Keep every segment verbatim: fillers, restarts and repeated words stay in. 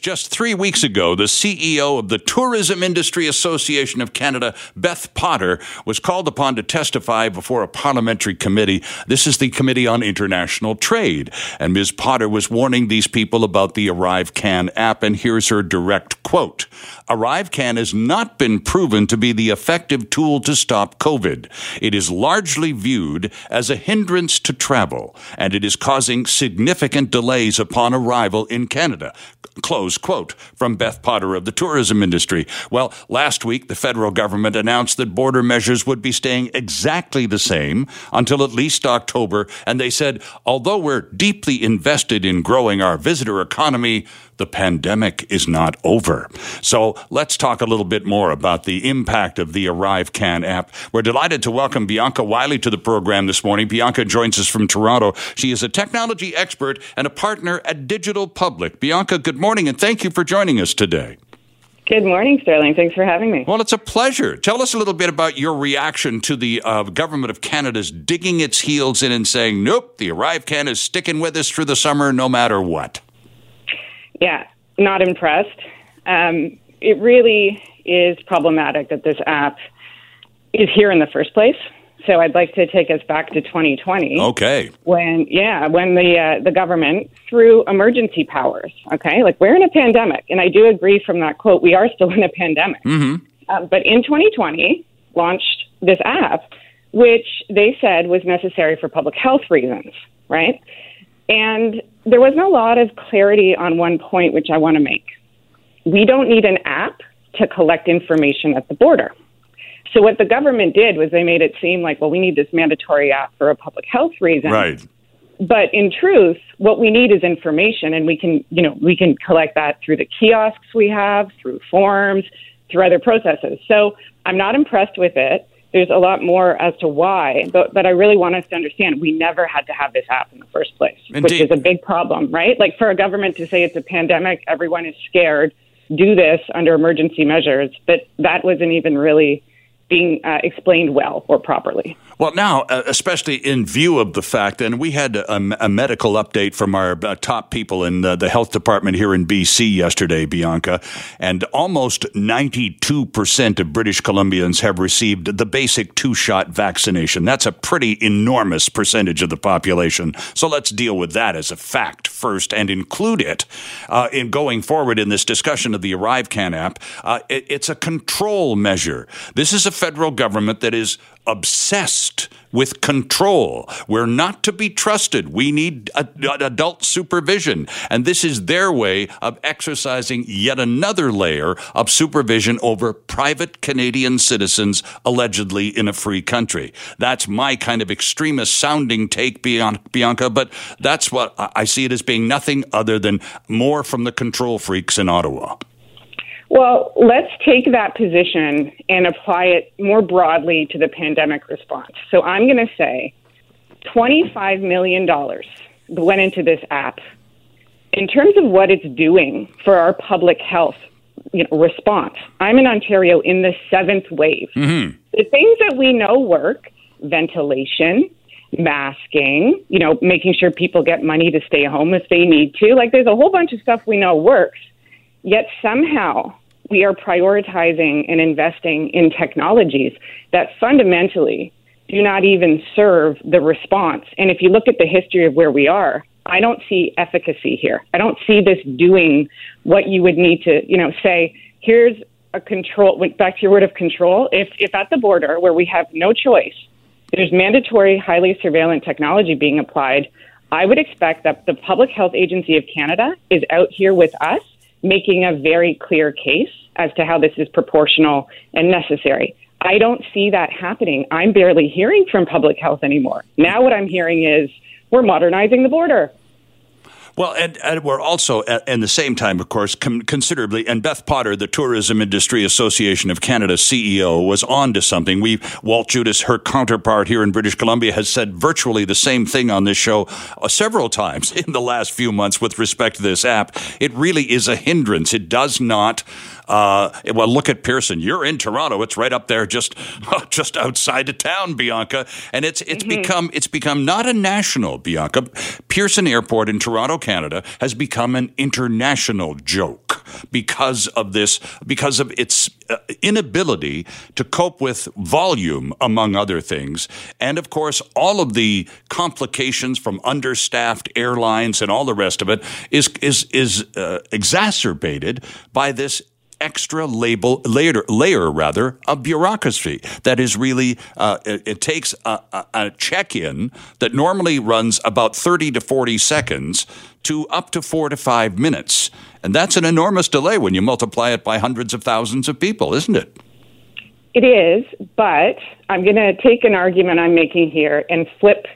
Just three weeks ago, the C E O of the Tourism Industry Association of Canada, Beth Potter, was called upon to testify before a parliamentary committee. This is the Committee on International Trade. And Miz Potter was warning these people about the ArriveCAN app, and here's her direct quote. ArriveCAN has not been proven to be the effective tool to stop COVID. It is largely viewed as a hindrance to travel, and it is causing significant delays upon arrival in Canada. Close quote from Beth Potter of the tourism industry. Well, last week, the federal government announced that border measures would be staying exactly the same until at least October, and they said, although we're deeply invested in growing our visitor economy, the pandemic is not over. So let's talk a little bit more about the impact of the ArriveCAN app. We're delighted to welcome Bianca Wiley to the program this morning. Bianca joins us from Toronto. She is a technology expert and a partner at Digital Public. Bianca, good morning, and thank you for joining us today. Good morning, Sterling. Thanks for having me. Well, it's a pleasure. Tell us a little bit about your reaction to the uh, government of Canada's digging its heels in and saying, nope, the ArriveCAN is sticking with us through the summer no matter what. Yeah, not impressed. Um, it really is problematic that this app is here in the first place. So I'd like to take us back to twenty twenty. Okay. When, yeah, when the uh, the government through emergency powers, okay, like we're in a pandemic. And I do agree from that quote, we are still in a pandemic. Mm-hmm. Um, but in twenty twenty, launched this app, which they said was necessary for public health reasons, right? And there wasn't a lot of clarity on one point, which I want to make. We don't need an app to collect information at the border. So what the government did was they made it seem like, well, we need this mandatory app for a public health reason. Right. But in truth, what we need is information, and we can, you know, we can collect that through the kiosks we have, through forms, through other processes. So I'm not impressed with it. There's a lot more as to why, but, but I really want us to understand we never had to have this app in the first place, Indeed. Which is a big problem, right? Like for a government to say it's a pandemic, everyone is scared, do this under emergency measures, but that wasn't even really being uh, explained well or properly. Well, now, uh, especially in view of the fact, and we had a, a medical update from our uh, top people in the, the health department here in B C yesterday, Bianca, and almost ninety-two percent of British Columbians have received the basic two-shot vaccination. That's a pretty enormous percentage of the population. So let's deal with that as a fact first and include it uh, in going forward in this discussion of the ArriveCAN app. Uh, it, it's a control measure. This is a federal government that is obsessed with control. We're not to be trusted. We need ad- adult supervision. And this is their way of exercising yet another layer of supervision over private Canadian citizens allegedly in a free country. That's my kind of extremist sounding take, Bianca, but that's what I see it as being nothing other than more from the control freaks in Ottawa. Well, let's take that position and apply it more broadly to the pandemic response. So I'm going to say twenty-five million dollars went into this app. In terms of what it's doing for our public health, you know, response, I'm in Ontario in the seventh wave. Mm-hmm. The things that we know work, ventilation, masking, you know, making sure people get money to stay home if they need to. Like there's a whole bunch of stuff we know works, yet somehow we are prioritizing and investing in technologies that fundamentally do not even serve the response. And if you look at the history of where we are, I don't see efficacy here. I don't see this doing what you would need to, you know, say, here's a control, back to your word of control. If, if at the border where we have no choice, there's mandatory, highly surveillance technology being applied, I would expect that the Public Health Agency of Canada is out here with us making a very clear case as to how this is proportional and necessary. I don't see that happening. I'm barely hearing from public health anymore. Now what I'm hearing is we're modernizing the border. Well, and, and we're also, at, at the same time, of course, com- considerably, and Beth Potter, the Tourism Industry Association of Canada C E O, was on to something. We, Walt Judas, her counterpart here in British Columbia, has said virtually the same thing on this show uh, several times in the last few months with respect to this app. It really is a hindrance. It does not Uh, well, look at Pearson. You're in Toronto. It's right up there, just just outside of town, Bianca. And it's it's mm-hmm. become it's become not a national, Bianca. Pearson Airport in Toronto, Canada, has become an international joke because of this, because of its inability to cope with volume, among other things, and of course, all of the complications from understaffed airlines and all the rest of it is is is uh, exacerbated by this extra label layer, layer rather of bureaucracy that is really uh, it, it takes a, a, a check-in that normally runs about thirty to forty seconds to up to four to five minutes, and that's an enormous delay when you multiply it by hundreds of thousands of people, isn't it? It is, but I'm going to take an argument I'm making here and flip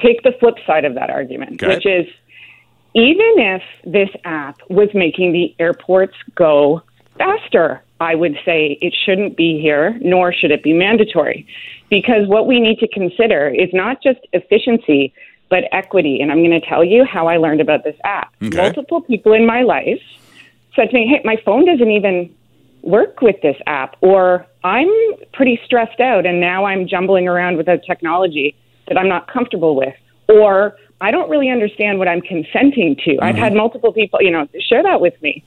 take the flip side of that argument, okay. which is even if this app was making the airports go faster, I would say it shouldn't be here, nor should it be mandatory, because what we need to consider is not just efficiency, but equity. And I'm going to tell you how I learned about this app. Okay. Multiple people in my life said to me, hey, my phone doesn't even work with this app, or I'm pretty stressed out and now I'm jumbling around with a technology that I'm not comfortable with, or I don't really understand what I'm consenting to. Mm-hmm. I've had multiple people, you know, share that with me.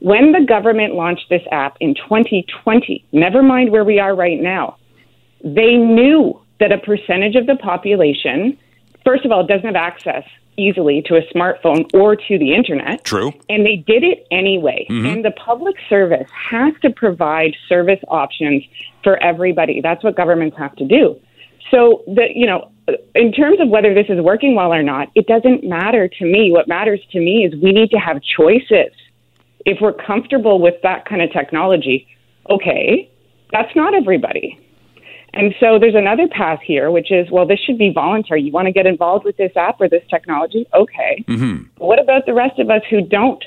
When the government launched this app in twenty twenty, never mind where we are right now, they knew that a percentage of the population, first of all, doesn't have access easily to a smartphone or to the internet. True. And they did it anyway. Mm-hmm. And the public service has to provide service options for everybody. That's what governments have to do. So, the, you know, in terms of whether this is working well or not, it doesn't matter to me. What matters to me is we need to have choices. If we're comfortable with that kind of technology, okay, that's not everybody. And so there's another path here, which is, well, this should be voluntary. You want to get involved with this app or this technology? Okay. Mm-hmm. What about the rest of us who don't?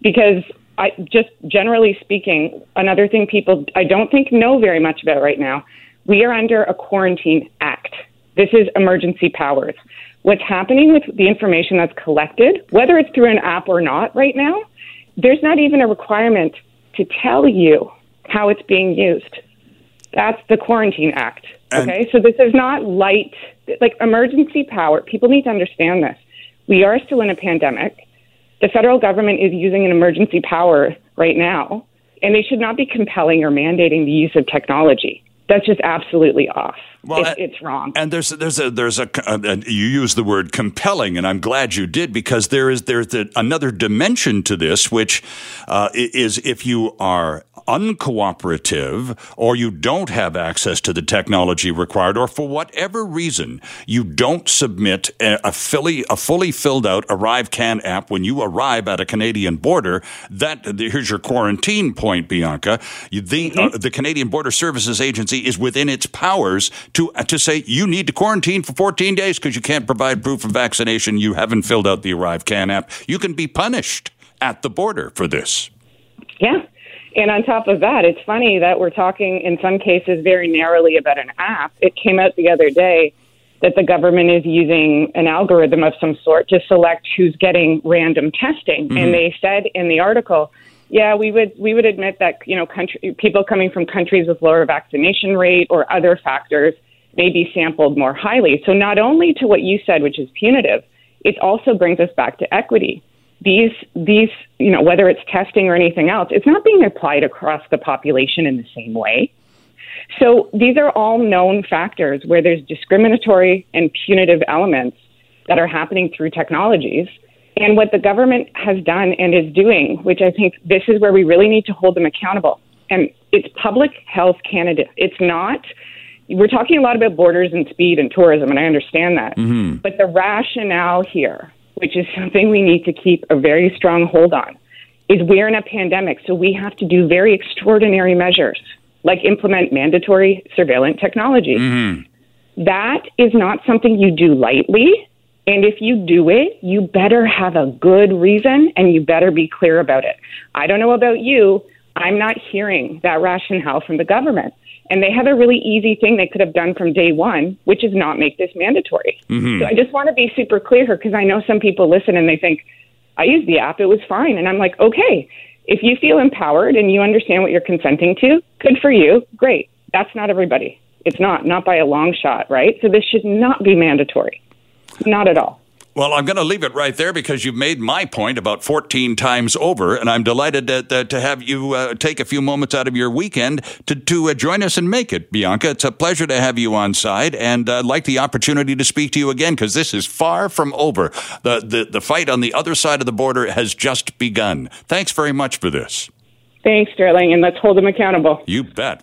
Because I just generally speaking, another thing people I don't think know very much about right now, we are under a Quarantine Act. This is emergency powers. What's happening with the information that's collected, whether it's through an app or not right now, there's not even a requirement to tell you how it's being used. That's the Quarantine Act. Okay, and so this is not light, like emergency power. People need to understand this. We are still in a pandemic. The federal government is using an emergency power right now, and they should not be compelling or mandating the use of technology. That's just absolutely off. Well, it's, it's wrong. And there's there's a there's a uh, you use the word compelling, and I'm glad you did, because there is there's the, another dimension to this, which uh, is if you are uncooperative or you don't have access to the technology required, or for whatever reason you don't submit a, a fully a fully filled out ArriveCAN app when you arrive at a Canadian border. That here's your quarantine point, Bianca. The mm-hmm. uh, the Canadian Border Services Agency is within its powers to uh, to say you need to quarantine for fourteen days because you can't provide proof of vaccination. You haven't filled out the ArriveCAN app. You can be punished at the border for this. Yeah. And on top of that, it's funny that we're talking in some cases very narrowly about an app. It came out the other day that the government is using an algorithm of some sort to select who's getting random testing. Mm-hmm. And they said in the article, yeah, we would we would admit that, you know, country, people coming from countries with lower vaccination rate or other factors may be sampled more highly. So not only to what you said, which is punitive, it also brings us back to equity. These, these, you know, whether it's testing or anything else, it's not being applied across the population in the same way. So these are all known factors where there's discriminatory and punitive elements that are happening through technologies. And what the government has done and is doing, which I think this is where we really need to hold them accountable. And it's Public Health Canada. It's not, we're talking a lot about borders and speed and tourism, and I understand that. Mm-hmm. But the rationale here, which is something we need to keep a very strong hold on, is we're in a pandemic. So we have to do very extraordinary measures, like implement mandatory surveillance technology. Mm-hmm. That is not something you do lightly. And if you do it, you better have a good reason and you better be clear about it. I don't know about you. I'm not hearing that rationale from the government. And they have a really easy thing they could have done from day one, which is not make this mandatory. Mm-hmm. So I just want to be super clear here, because I know some people listen and they think, I used the app, it was fine. And I'm like, okay, If you feel empowered and you understand what you're consenting to, good for you. Great. That's not everybody. It's not, not by a long shot, right? So this should not be mandatory. Not at all. Well, I'm going to leave it right there because you've made my point about fourteen times over, and I'm delighted to, to, to have you uh, take a few moments out of your weekend to, to uh, join us and make it, Bianca. It's a pleasure to have you on side, and I'd uh, like the opportunity to speak to you again because this is far from over. The, the, the fight on the other side of the border has just begun. Thanks very much for this. Thanks, Sterling, and let's hold them accountable. You bet.